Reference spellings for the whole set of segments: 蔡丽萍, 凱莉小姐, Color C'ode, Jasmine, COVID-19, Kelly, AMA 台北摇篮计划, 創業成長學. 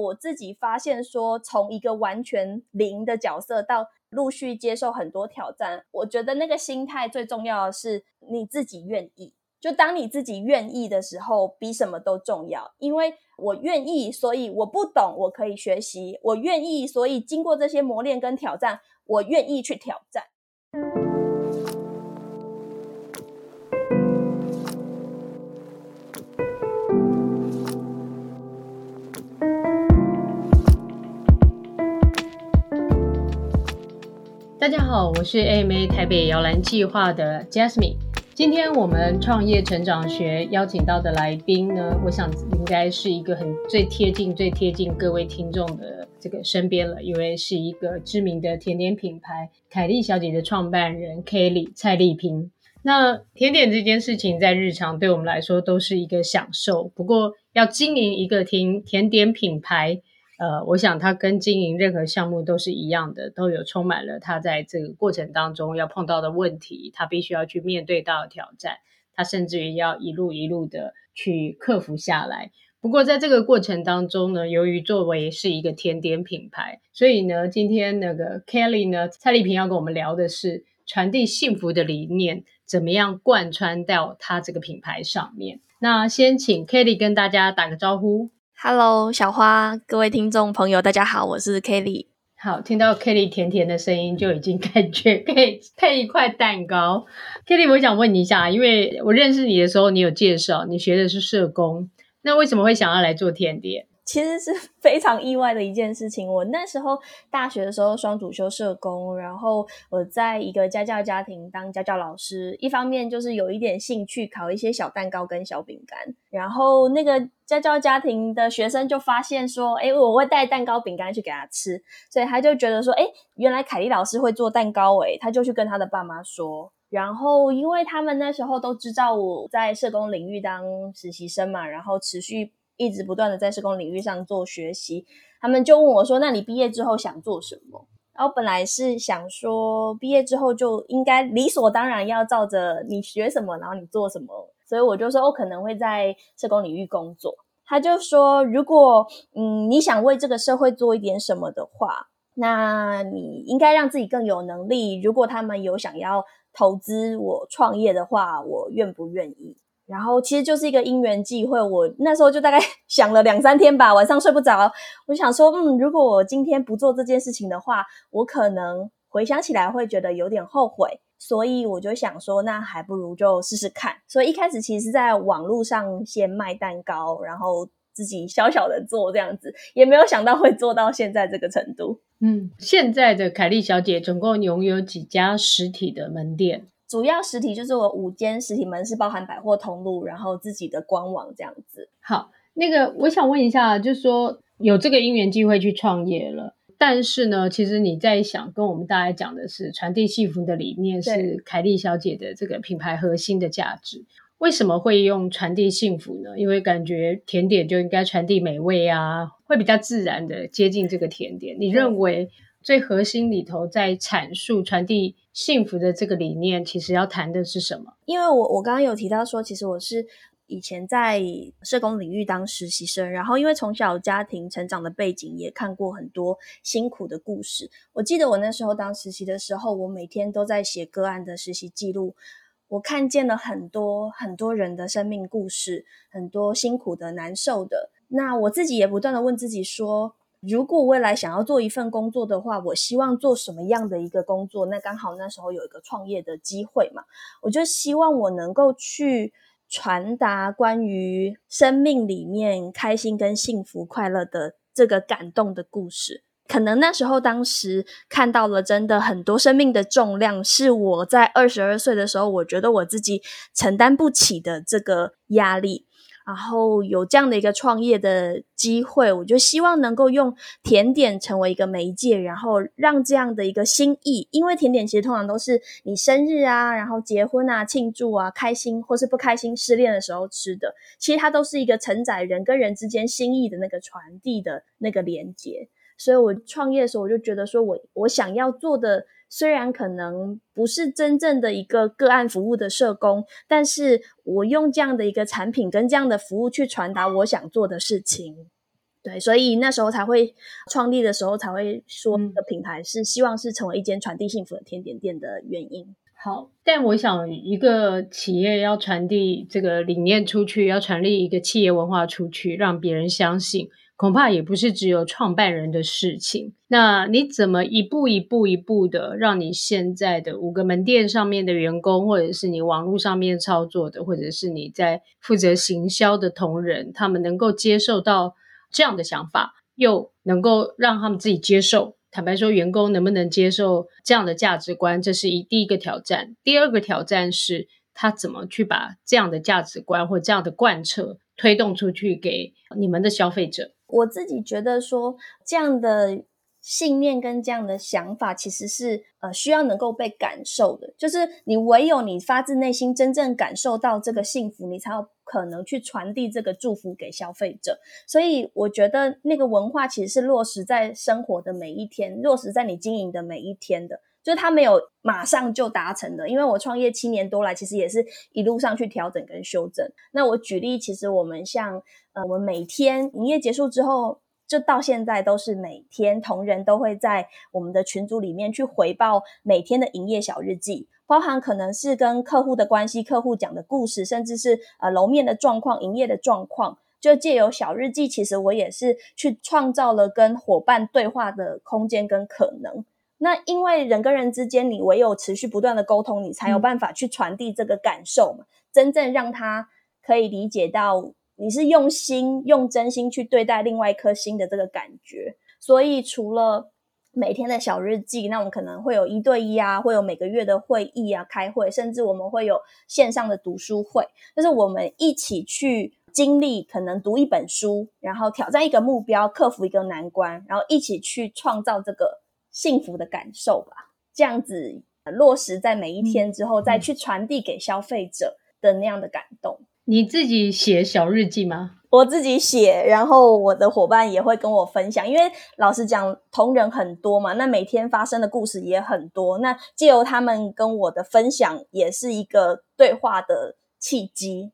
我自己发现说，从一个完全零的角色到陆续接受很多挑战，我觉得那个心态最重要的是你自己愿意。就当你自己愿意的时候，比什么都重要。因为我愿意，所以我不懂我可以学习，我愿意，所以经过这些磨练跟挑战，我愿意去挑战。大家好，我是 AMA 台北摇篮计划的 Jasmine。 今天我们创业成长学邀请到的来宾呢，我想应该是一个最贴近各位听众的这个身边了，因为是一个知名的甜点品牌凯莉小姐的创办人 Kelly 蔡丽萍。那甜点这件事情在日常对我们来说都是一个享受，不过要经营一个甜点品牌，我想他跟经营任何项目都是一样的，都有充满了他在这个过程当中要碰到的问题，他必须要去面对到的挑战，他甚至于要一路的去克服下来。不过在这个过程当中呢，由于作为是一个甜点品牌，所以呢，今天那个 Kelly 呢，蔡丽萍要跟我们聊的是传递幸福的理念，怎么样贯穿到他这个品牌上面。那先请 Kelly 跟大家打个招呼。Hello， 小花，各位听众朋友，大家好，我是 Kelly。 好，听到 Kelly 甜甜的声音就已经感觉可以配一块蛋糕。 Kelly， 我想问你一下，因为我认识你的时候你有介绍你学的是社工，那为什么会想要来做甜点？其实是非常意外的一件事情。我那时候大学的时候双主修社工，然后我在一个家教家庭当家教老师，一方面就是有一点兴趣烤一些小蛋糕跟小饼干，然后那个家教家庭的学生就发现说，诶，我会带蛋糕饼干去给他吃，所以他就觉得说，诶，原来凯莉老师会做蛋糕，他就去跟他的爸妈说。然后因为他们那时候都知道我在社工领域当实习生嘛，然后持续一直不断的在社工领域上做学习，他们就问我说，那你毕业之后想做什么？然后本来是想说毕业之后就应该理所当然要照着你学什么然后你做什么，所以我就说我可能会在社工领域工作。他就说，如果你想为这个社会做一点什么的话，那你应该让自己更有能力，如果他们有想要投资我创业的话，我愿不愿意？然后其实就是一个因缘际会，我那时候就大概想了2-3天吧，晚上睡不着，我想说如果我今天不做这件事情的话，我可能回想起来会觉得有点后悔，所以我就想说，那还不如就试试看。所以一开始其实是在网络上先卖蛋糕，然后自己小小的做这样子，也没有想到会做到现在这个程度。现在的凯莉小姐总共拥有几家实体的门店？主要实体就是我5间实体门市，包含百货通路，然后自己的官网这样子。好，那个我想问一下，就是说有这个因缘机会去创业了，但是呢，其实你在想跟我们大家讲的是传递幸福的理念，是凯莉小姐的这个品牌核心的价值。为什么会用传递幸福呢？因为感觉甜点就应该传递美味啊，会比较自然的接近这个甜点。你认为最核心里头在阐述传递幸福的这个理念，其实要谈的是什么？因为我刚刚有提到说，其实我是以前在社工领域当实习生，然后因为从小家庭成长的背景，也看过很多辛苦的故事。我记得我那时候当实习的时候，我每天都在写个案的实习记录，我看见了很多很多人的生命故事，很多辛苦的难受的。那我自己也不断的问自己说，如果未来想要做一份工作的话，我希望做什么样的一个工作？那刚好那时候有一个创业的机会嘛，我就希望我能够去传达关于生命里面开心跟幸福快乐的这个感动的故事。可能那时候当时看到了真的很多生命的重量，是我在22岁的时候我觉得我自己承担不起的这个压力，然后有这样的一个创业的机会，我就希望能够用甜点成为一个媒介，然后让这样的一个心意，因为甜点其实通常都是你生日啊，然后结婚啊，庆祝啊，开心或是不开心，失恋的时候吃的，其实它都是一个承载人跟人之间心意的那个传递的那个连结。所以我创业的时候，我就觉得说我想要做的，虽然可能不是真正的一个个案服务的社工，但是我用这样的一个产品跟这样的服务去传达我想做的事情。对，所以那时候才会创立的时候才会说这个品牌是希望是成为一间传递幸福的甜点店的原因。好，但我想一个企业要传递这个理念出去，要传递一个企业文化出去，让别人相信，恐怕也不是只有创办人的事情。那你怎么一步的让你现在的5个门店上面的员工，或者是你网络上面操作的，或者是你在负责行销的同仁，他们能够接受到这样的想法，又能够让他们自己接受？坦白说，员工能不能接受这样的价值观，这是第一个挑战。第二个挑战是他怎么去把这样的价值观或这样的贯彻推动出去给你们的消费者。我自己觉得说，这样的信念跟这样的想法其实是需要能够被感受的，就是你唯有你发自内心真正感受到这个幸福，你才有可能去传递这个祝福给消费者。所以我觉得那个文化其实是落实在生活的每一天，落实在你经营的每一天的，就是它没有马上就达成的。因为我创业7年多来，其实也是一路上去调整跟修正。那我举例，其实我们像我们每天营业结束之后，就到现在都是每天同仁都会在我们的群组里面去回报每天的营业小日记，包含可能是跟客户的关系、客户讲的故事，甚至是楼面的状况、营业的状况。就借由小日记，其实我也是去创造了跟伙伴对话的空间跟可能。那因为人跟人之间，你唯有持续不断的沟通，你才有办法去传递这个感受嘛，真正让他可以理解到你是用心、用真心去对待另外一颗心的这个感觉。所以除了每天的小日记，那我们可能会有1对1啊，会有每个月的会议啊、开会，甚至我们会有线上的读书会，就是我们一起去经历，可能读一本书，然后挑战一个目标，克服一个难关，然后一起去创造这个幸福的感受吧。这样子落实在每一天之后，再去传递给消费者的那样的感动。你自己写小日记吗？我自己写，然后我的伙伴也会跟我分享，因为老实讲，同仁很多嘛，那每天发生的故事也很多，那藉由他们跟我的分享，也是一个对话的契机。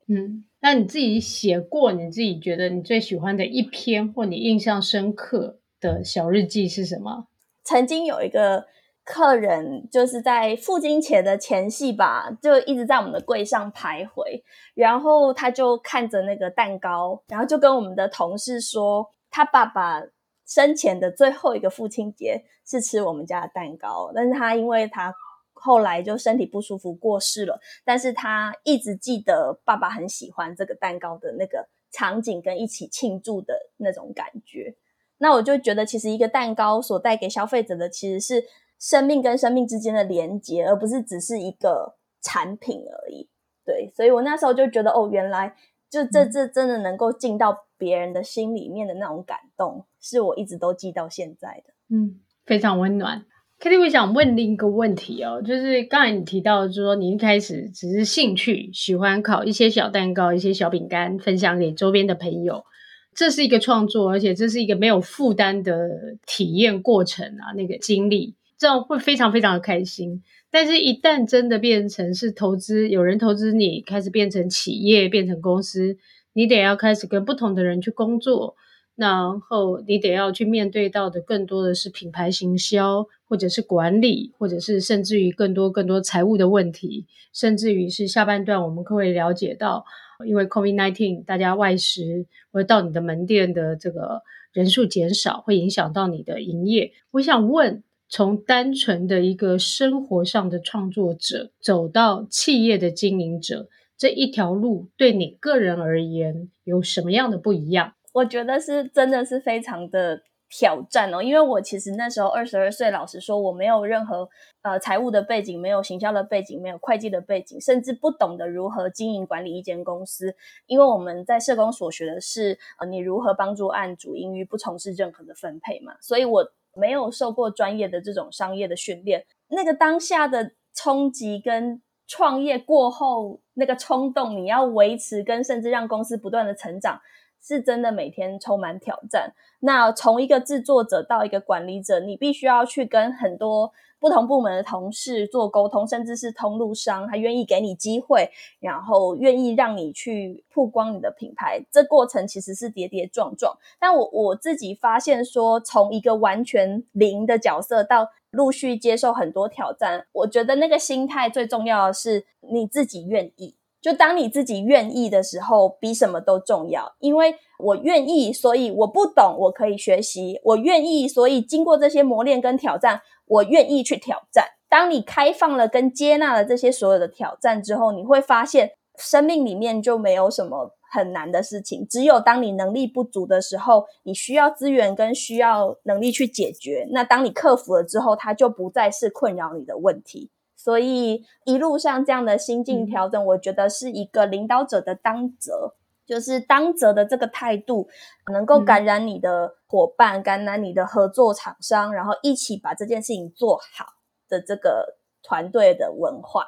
那你自己写过，你自己觉得你最喜欢的一篇或你印象深刻的小日记是什么？曾经有一个客人就是在父亲节的前夕吧，就一直在我们的柜上徘徊，然后他就看着那个蛋糕，然后就跟我们的同事说，他爸爸生前的最后一个父亲节是吃我们家的蛋糕，但是他因为他后来就身体不舒服过世了，但是他一直记得爸爸很喜欢这个蛋糕的那个场景跟一起庆祝的那种感觉。那我就觉得其实一个蛋糕所带给消费者的其实是生命跟生命之间的连结，而不是只是一个产品而已。对，所以我那时候就觉得，哦，原来就这真的能够进到别人的心里面的那种感动，是我一直都记到现在的。非常温暖。Kelly， 我想问另一个问题哦，就是刚才你提到说你一开始只是兴趣，喜欢烤一些小蛋糕、一些小饼干，分享给周边的朋友。这是一个创作，而且这是一个没有负担的体验过程啊，那个经历这样会非常非常的开心。但是一旦真的变成是投资，有人投资你，开始变成企业，变成公司，你得要开始跟不同的人去工作，然后你得要去面对到的更多的是品牌行销，或者是管理，或者是甚至于更多财务的问题，甚至于是下半段我们会了解到，因为 COVID-19 大家外食或者到你的门店的这个人数减少，会影响到你的营业。我想问，从单纯的一个生活上的创作者走到企业的经营者，这一条路对你个人而言有什么样的不一样？我觉得是真的是非常的挑战哦，因为我其实那时候22岁，老实说我没有任何财务的背景，没有行销的背景，没有会计的背景，甚至不懂得如何经营管理一间公司。因为我们在社工所学的是你如何帮助案主盈余不从事任何的分配嘛，所以我没有受过专业的这种商业的训练。那个当下的冲击跟创业过后那个冲动，你要维持跟甚至让公司不断的成长，是真的每天充满挑战。那从一个制作者到一个管理者，你必须要去跟很多不同部门的同事做沟通，甚至是通路商他愿意给你机会，然后愿意让你去曝光你的品牌，这过程其实是跌跌撞撞。但我自己发现说，从一个完全零的角色到陆续接受很多挑战，我觉得那个心态最重要的是你自己愿意，就当你自己愿意的时候比什么都重要。因为我愿意，所以我不懂我可以学习，我愿意，所以经过这些磨练跟挑战，我愿意去挑战。当你开放了跟接纳了这些所有的挑战之后，你会发现生命里面就没有什么很难的事情，只有当你能力不足的时候，你需要资源跟需要能力去解决，那当你克服了之后，它就不再是困扰你的问题。所以一路上这样的心境调整，我觉得是一个领导者的当责，就是当责的这个态度能够感染你的伙伴，感染你的合作厂商，然后一起把这件事情做好的这个团队的文化。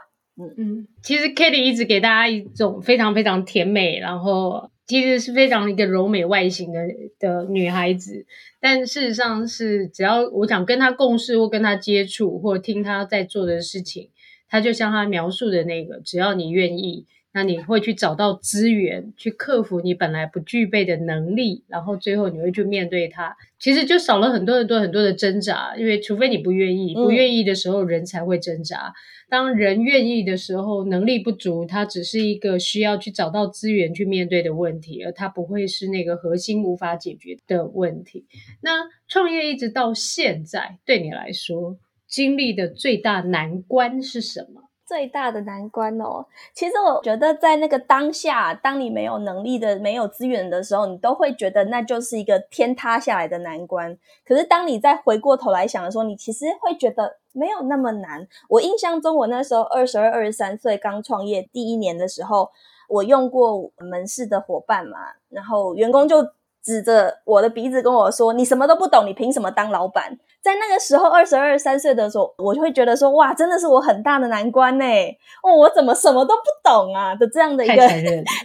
其实 Kelly 一直给大家一种非常非常甜美，然后其实是非常一个柔美外形的女孩子，但事实上是只要我想跟她共事或跟她接触或听她在做的事情，她就像她描述的那个，只要你愿意，那你会去找到资源去克服你本来不具备的能力，然后最后你会去面对它，其实就少了很多很多很多的挣扎。因为除非你不愿意，不愿意的时候人才会挣扎，当人愿意的时候，能力不足它只是一个需要去找到资源去面对的问题，而它不会是那个核心无法解决的问题。那创业一直到现在，对你来说经历的最大难关是什么？最大的难关哦，其实我觉得在那个当下，当你没有能力的没有资源的时候，你都会觉得那就是一个天塌下来的难关。可是当你再回过头来想的时候，你其实会觉得没有那么难。我印象中我那时候22、23岁刚创业第一年的时候，我用过门市的伙伴嘛，然后员工就指着我的鼻子跟我说，你什么都不懂，你凭什么当老板？在那个时候22、23岁的时候，我就会觉得说，哇，真的是我很大的难关欸，哦，我怎么什么都不懂啊的这样的一个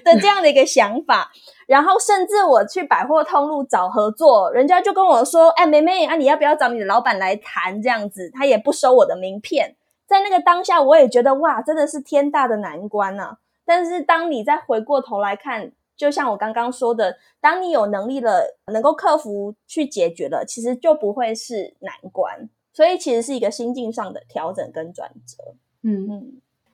的这样的一个想法。然后甚至我去百货通路找合作，人家就跟我说，哎，妹妹啊，你要不要找你的老板来谈这样子，他也不收我的名片。在那个当下我也觉得，哇，真的是天大的难关啊。但是当你再回过头来看，就像我刚刚说的，当你有能力了，能够克服去解决了，其实就不会是难关。所以其实是一个心境上的调整跟转折。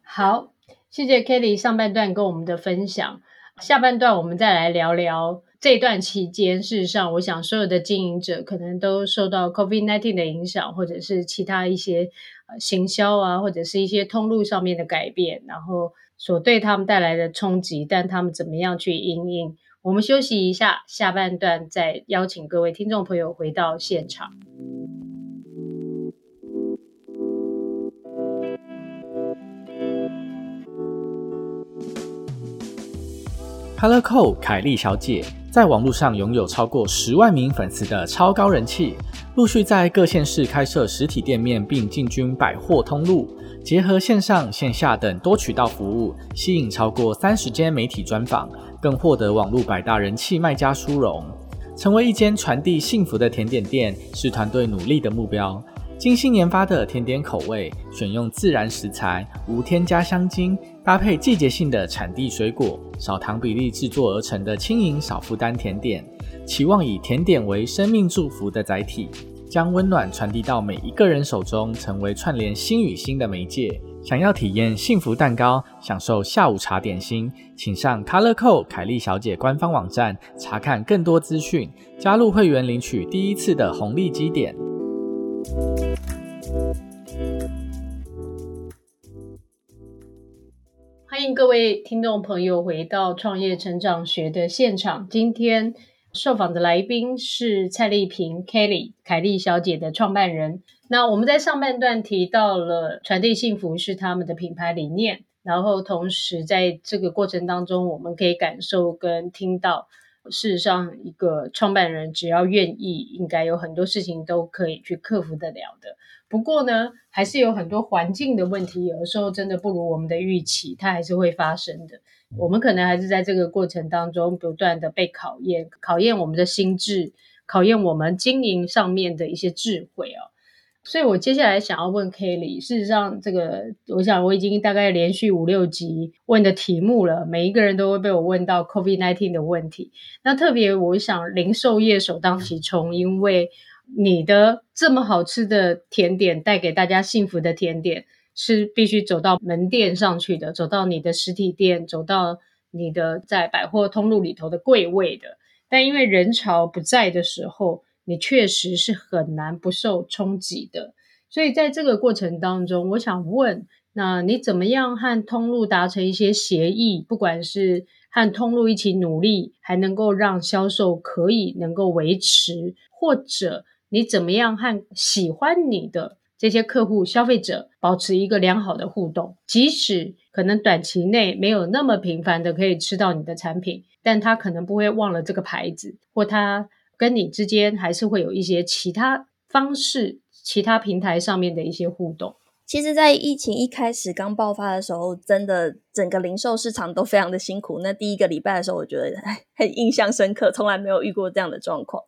好，谢谢 Kelly 上半段跟我们的分享。下半段我们再来聊聊这段期间，事实上我想所有的经营者可能都受到 COVID-19 的影响，或者是其他一些行销啊，或者是一些通路上面的改变，然后所对他们带来的冲击，但他们怎么样去因应。我们休息一下，下半段再邀请各位听众朋友回到现场。Color C'ode 凯莉小姐在网络上拥有超过10万名粉丝的超高人气，陆续在各县市开设实体店面，并进军百货通路，结合线上线下等多渠道服务，吸引超过30间媒体专访，更获得网络百大人气卖家殊荣。成为一间传递幸福的甜点店是团队努力的目标。精心研发的甜点口味，选用自然食材，无添加香精，搭配季节性的产地水果，少糖比例制作而成的轻盈少负担甜点，期望以甜点为生命祝福的载体，将温暖传递到每一个人手中，成为串联心与心的媒介。想要体验幸福蛋糕，享受下午茶点心，请上 Color C'ode 凯莉小姐官方网站查看更多资讯，加入会员领取第一次的红利积点。欢迎各位听众朋友回到创业成长学的现场，今天受访的来宾是蔡丽萍 Kelly 凯莉小姐的创办人。那我们在上半段提到了传递幸福是他们的品牌理念，然后同时在这个过程当中，我们可以感受跟听到事实上一个创办人只要愿意，应该有很多事情都可以去克服得了的。不过呢，还是有很多环境的问题，有的时候真的不如我们的预期，它还是会发生的。我们可能还是在这个过程当中不断的被考验，考验我们的心智，考验我们经营上面的一些智慧哦。所以我接下来想要问 Kelly， 事实上这个我想我已经大概连续5-6集问的题目了，每一个人都会被我问到 COVID-19 的问题。那特别我想零售业首当其冲，因为你的这么好吃的甜点，带给大家幸福的甜点，是必须走到门店上去的，走到你的实体店，走到你的在百货通路里头的柜位的。但因为人潮不在的时候，你确实是很难不受冲击的。所以在这个过程当中，我想问，那你怎么样和通路达成一些协议，不管是和通路一起努力，还能够让销售可以能够维持，或者你怎么样和喜欢你的这些客户消费者保持一个良好的互动，即使可能短期内没有那么频繁的可以吃到你的产品，但他可能不会忘了这个牌子，或他跟你之间还是会有一些其他方式，其他平台上面的一些互动。其实在疫情一开始刚爆发的时候，真的整个零售市场都非常的辛苦，那第一个礼拜的时候我觉得很印象深刻，从来没有遇过这样的状况。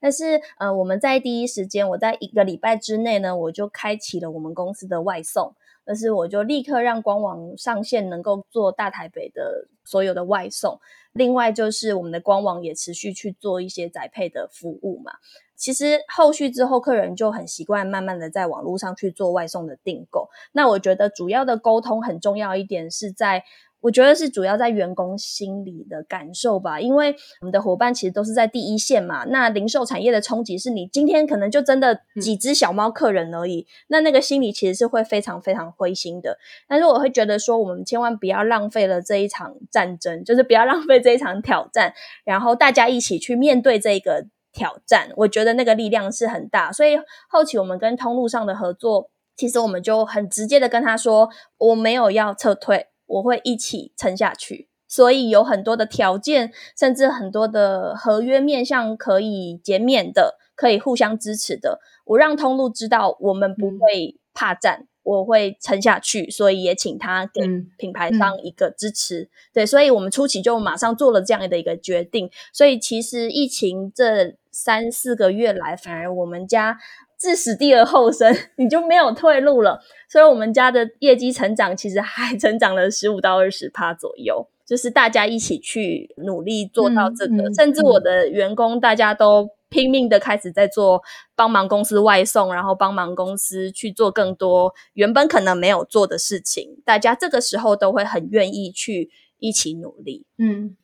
但是我们在第一时间，我在1个礼拜之内呢，我就开启了我们公司的外送，但是我就立刻让官网上线能够做大台北的所有的外送，另外就是我们的官网也持续去做一些宅配的服务嘛。其实后续之后客人就很习惯慢慢的在网络上去做外送的订购。那我觉得主要的沟通很重要一点是在，我觉得是主要在员工心里的感受吧，因为我们的伙伴其实都是在第一线嘛，那零售产业的冲击是你今天可能就真的几只小猫客人而已，那个心里其实是会非常非常灰心的。但是我会觉得说，我们千万不要浪费了这一场战争，就是不要浪费这一场挑战，然后大家一起去面对这个挑战，我觉得那个力量是很大。所以后期我们跟通路上的合作，其实我们就很直接的跟他说，我没有要撤退，我会一起撑下去，所以有很多的条件，甚至很多的合约面向可以减免的，可以互相支持的。我让通路知道我们不会怕战，我会撑下去，所以也请他给品牌商一个支持。对，所以我们初期就马上做了这样的一个决定。所以其实疫情这3-4个月来，反而我们家置死地而后生，你就没有退路了。所以我们家的业绩成长其实还成长了15-20% 左右，就是大家一起去努力做到这个，甚至我的员工大家都拼命的开始在做，帮忙公司外送，然后帮忙公司去做更多原本可能没有做的事情，大家这个时候都会很愿意去一起努力。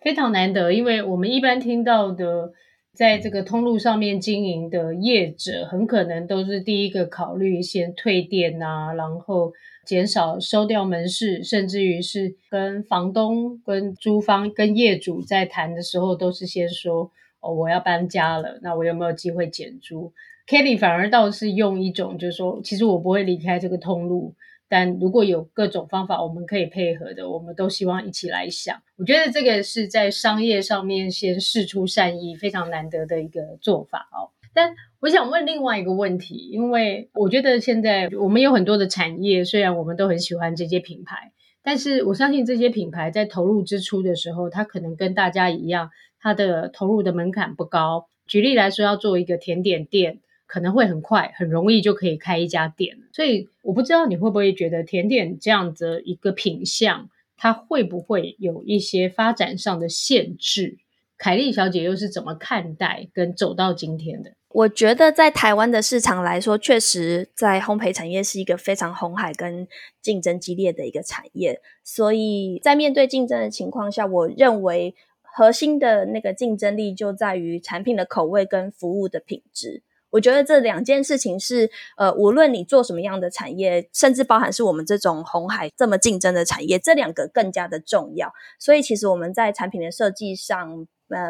非常难得，因为我们一般听到的在这个通路上面经营的业者，很可能都是第一个考虑先退店啊，然后减少收掉门市，甚至于是跟房东、跟租方、跟业主在谈的时候，都是先说我要搬家了，那我有没有机会减租。 Kelly 反而倒是用一种就是说，其实我不会离开这个通路，但如果有各种方法我们可以配合的，我们都希望一起来想。我觉得这个是在商业上面先释出善意，非常难得的一个做法哦。但我想问另外一个问题，因为我觉得现在我们有很多的产业，虽然我们都很喜欢这些品牌，但是我相信这些品牌在投入支出的时候，它可能跟大家一样，它的投入的门槛不高。举例来说，要做一个甜点店，可能会很快很容易就可以开一家店了。所以我不知道你会不会觉得甜点这样的一个品项，它会不会有一些发展上的限制？凯莉小姐又是怎么看待跟走到今天的？我觉得在台湾的市场来说，确实在烘焙产业是一个非常红海跟竞争激烈的一个产业，所以在面对竞争的情况下，我认为核心的那个竞争力就在于产品的口味跟服务的品质。我觉得这两件事情是无论你做什么样的产业，甚至包含是我们这种红海这么竞争的产业，这两个更加的重要。所以其实我们在产品的设计上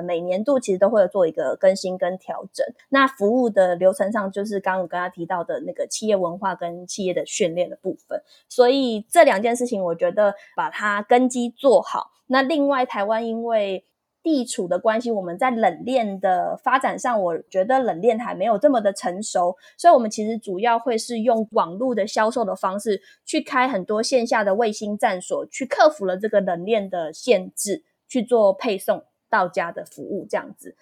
每年度其实都会做一个更新跟调整。那服务的流程上，就是刚刚我跟他提到的那个企业文化跟企业的训练的部分。所以这两件事情我觉得把它根基做好。那另外台湾因为地处的关系，我们在冷链的发展上，我觉得冷链还没有这么的成熟，所以我们其实主要会是用网络的销售的方式去开很多线下的卫星站所，去克服了这个冷链的限制，去做配送到家的服务这样子。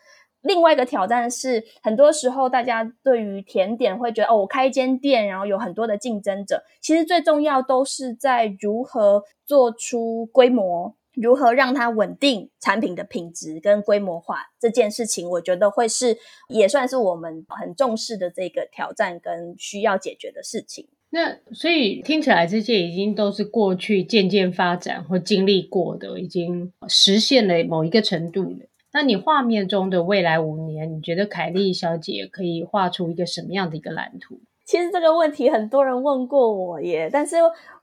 另外一个挑战是，很多时候大家对于甜点会觉得，我开一间店，然后有很多的竞争者，其实最重要都是在如何做出规模，如何让它稳定产品的品质跟规模化这件事情，我觉得会是也算是我们很重视的这个挑战跟需要解决的事情。那所以听起来这些已经都是过去渐渐发展或经历过的，已经实现了某一个程度了。那你画面中的未来5年，你觉得凯莉小姐可以画出一个什么样的一个蓝图？其实这个问题很多人问过我耶，但是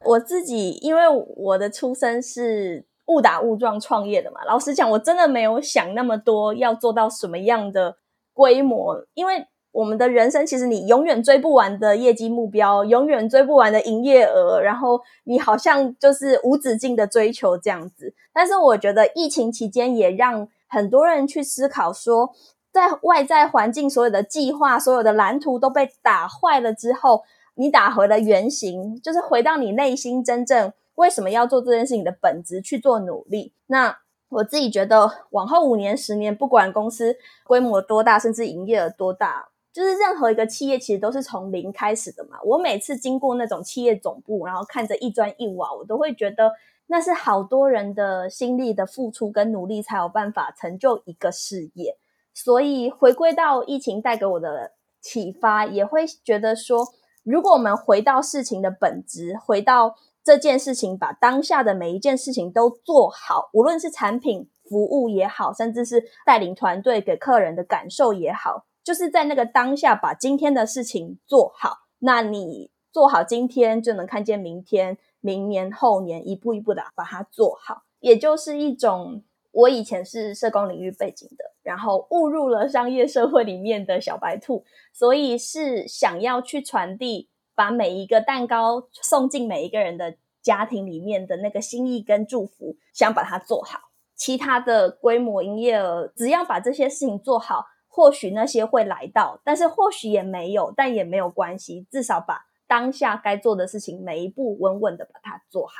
我自己因为我的出身是误打误撞创业的嘛，老实讲我真的没有想那么多要做到什么样的规模，因为我们的人生其实你永远追不完的业绩目标，永远追不完的营业额，然后你好像就是无止境的追求这样子。但是我觉得疫情期间也让很多人去思考说，在外在环境所有的计划，所有的蓝图都被打坏了之后，你打回了原形，就是回到你内心真正为什么要做这件事情的本质去做努力。那我自己觉得往后5年10年，不管公司规模多大，甚至营业额多大，就是任何一个企业其实都是从0开始的嘛。我每次经过那种企业总部，然后看着一砖一瓦，我都会觉得那是好多人的心力的付出跟努力才有办法成就一个事业。所以回归到疫情带给我的启发，也会觉得说，如果我们回到事情的本质，回到这件事情，把当下的每一件事情都做好，无论是产品服务也好，甚至是带领团队给客人的感受也好，就是在那个当下把今天的事情做好，那你做好今天就能看见明天，明年后年一步一步的把它做好。也就是一种，我以前是社工领域背景的，然后误入了商业社会里面的小白兔，所以是想要去传递把每一个蛋糕送进每一个人的家庭里面的那个心意跟祝福，想把它做好。其他的规模营业额，只要把这些事情做好，或许那些会来到，但是或许也没有，但也没有关系，至少把当下该做的事情每一步稳稳的把它做好。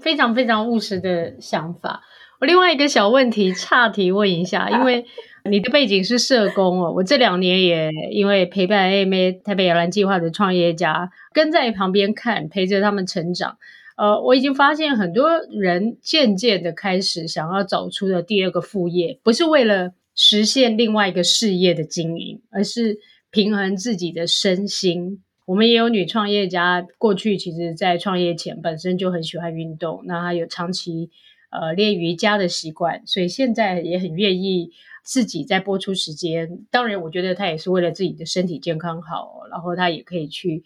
非常非常务实的想法。我另外一个小问题岔题问一下，因为你的背景是社工哦，我这2年也因为陪伴 AMA 台北摇篮计划的创业家，跟在旁边看，陪着他们成长。我已经发现很多人渐渐的开始想要找出的第二个副业，不是为了实现另外一个事业的经营，而是平衡自己的身心。我们也有女创业家，过去其实在创业前本身就很喜欢运动，那她有长期练瑜伽的习惯，所以现在也很愿意自己在播出时间，当然我觉得她也是为了自己的身体健康好，然后她也可以去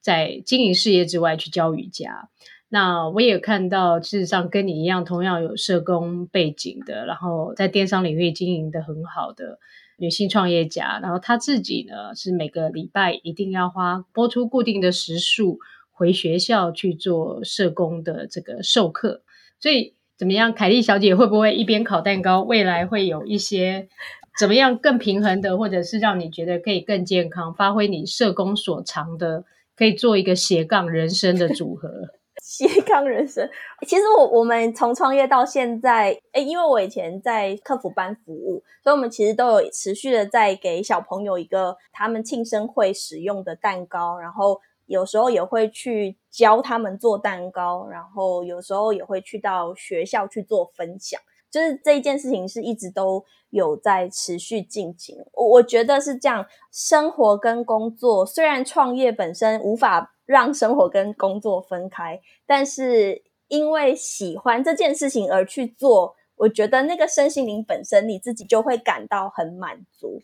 在经营事业之外去教瑜伽。那我也看到事实上跟你一样同样有社工背景的，然后在电商领域经营的很好的女性创业家，然后她自己呢是每个礼拜一定要播出固定的时数回学校去做社工的这个授课。所以怎么样，凯莉小姐会不会一边烤蛋糕，未来会有一些怎么样更平衡的，或者是让你觉得可以更健康，发挥你社工所长的，可以做一个斜杠人生的组合？斜杠人生，其实我们从创业到现在，因为我以前在客服班服务，所以我们其实都有持续的在给小朋友一个他们庆生会使用的蛋糕，然后有时候也会去教他们做蛋糕，然后有时候也会去到学校去做分享，就是这一件事情是一直都有在持续进行。我觉得是这样，生活跟工作，虽然创业本身无法让生活跟工作分开，但是因为喜欢这件事情而去做，我觉得那个身心灵本身你自己就会感到很满足。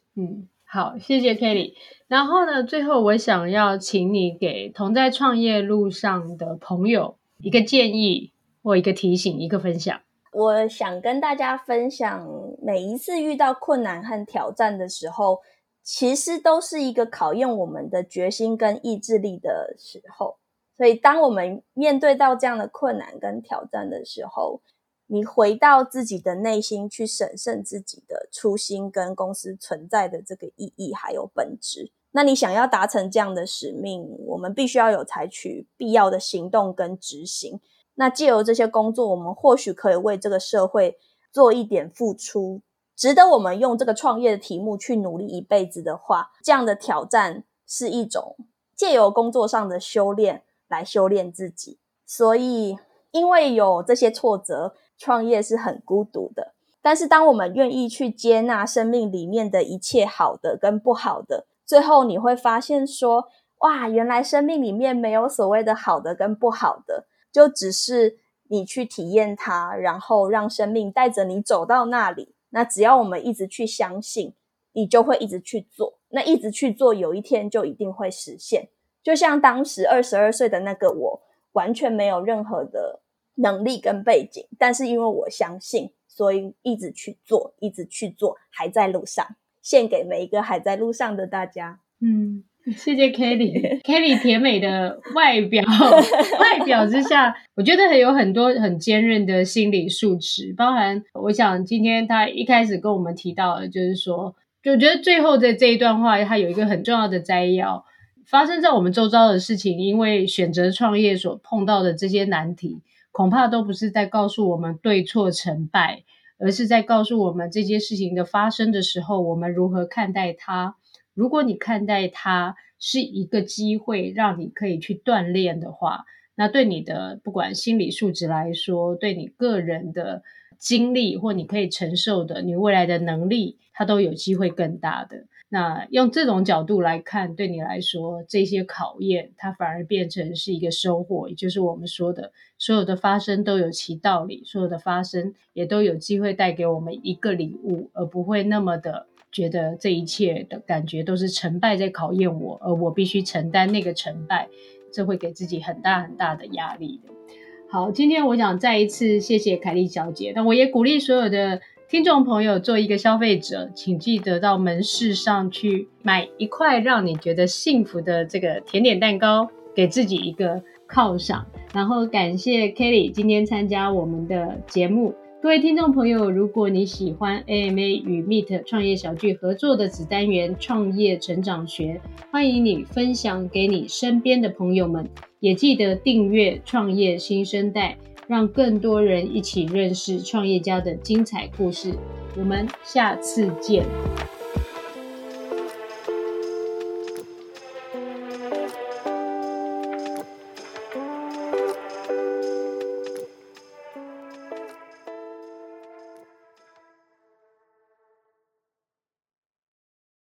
好，谢谢 Kelly。 然后呢，最后我想要请你给同在创业路上的朋友一个建议或一个提醒一个分享。我想跟大家分享，每一次遇到困难和挑战的时候，其实都是一个考验我们的决心跟意志力的时候，所以当我们面对到这样的困难跟挑战的时候，你回到自己的内心去审慎自己的初心跟公司存在的这个意义还有本质。那你想要达成这样的使命，我们必须要有采取必要的行动跟执行。那藉由这些工作，我们或许可以为这个社会做一点付出，值得我们用这个创业的题目去努力一辈子的话，这样的挑战是一种藉由工作上的修炼来修炼自己。所以因为有这些挫折，创业是很孤独的，但是当我们愿意去接纳生命里面的一切好的跟不好的，最后你会发现说，哇，原来生命里面没有所谓的好的跟不好的，就只是你去体验它，然后让生命带着你走到那里。那只要我们一直去相信，你就会一直去做，那一直去做，有一天就一定会实现。就像当时22岁的那个我，完全没有任何的能力跟背景，但是因为我相信，所以一直去做，一直去做，还在路上。献给每一个还在路上的大家。嗯，谢谢 Kelly。Kelly 甜美的外表之下，我觉得有很多很坚韧的心理素质，包含我想今天他一开始跟我们提到的，就是说，就我觉得最后的这一段话，它有一个很重要的摘要。发生在我们周遭的事情，因为选择创业所碰到的这些难题，恐怕都不是在告诉我们对错成败，而是在告诉我们这些事情的发生的时候，我们如何看待它。如果你看待它是一个机会，让你可以去锻炼的话，那对你的不管心理素质来说，对你个人的经历，或你可以承受的你未来的能力，它都有机会更大的。那用这种角度来看，对你来说这些考验它反而变成是一个收获，也就是我们说的所有的发生都有其道理，所有的发生也都有机会带给我们一个礼物，而不会那么的觉得这一切的感觉都是成败在考验我，而我必须承担那个成败，这会给自己很大很大的压力的。好，今天我想再一次谢谢凯莉小姐，那我也鼓励所有的听众朋友做一个消费者，请记得到门市上去买一块让你觉得幸福的这个甜点蛋糕，给自己一个犒赏。然后感谢 Kelly 今天参加我们的节目。各位听众朋友，如果你喜欢 AMA 与 Meet 创业小聚合作的子单元创业成长学，欢迎你分享给你身边的朋友们，也记得订阅创业新生代，让更多人一起认识创业家的精彩故事。我们下次见。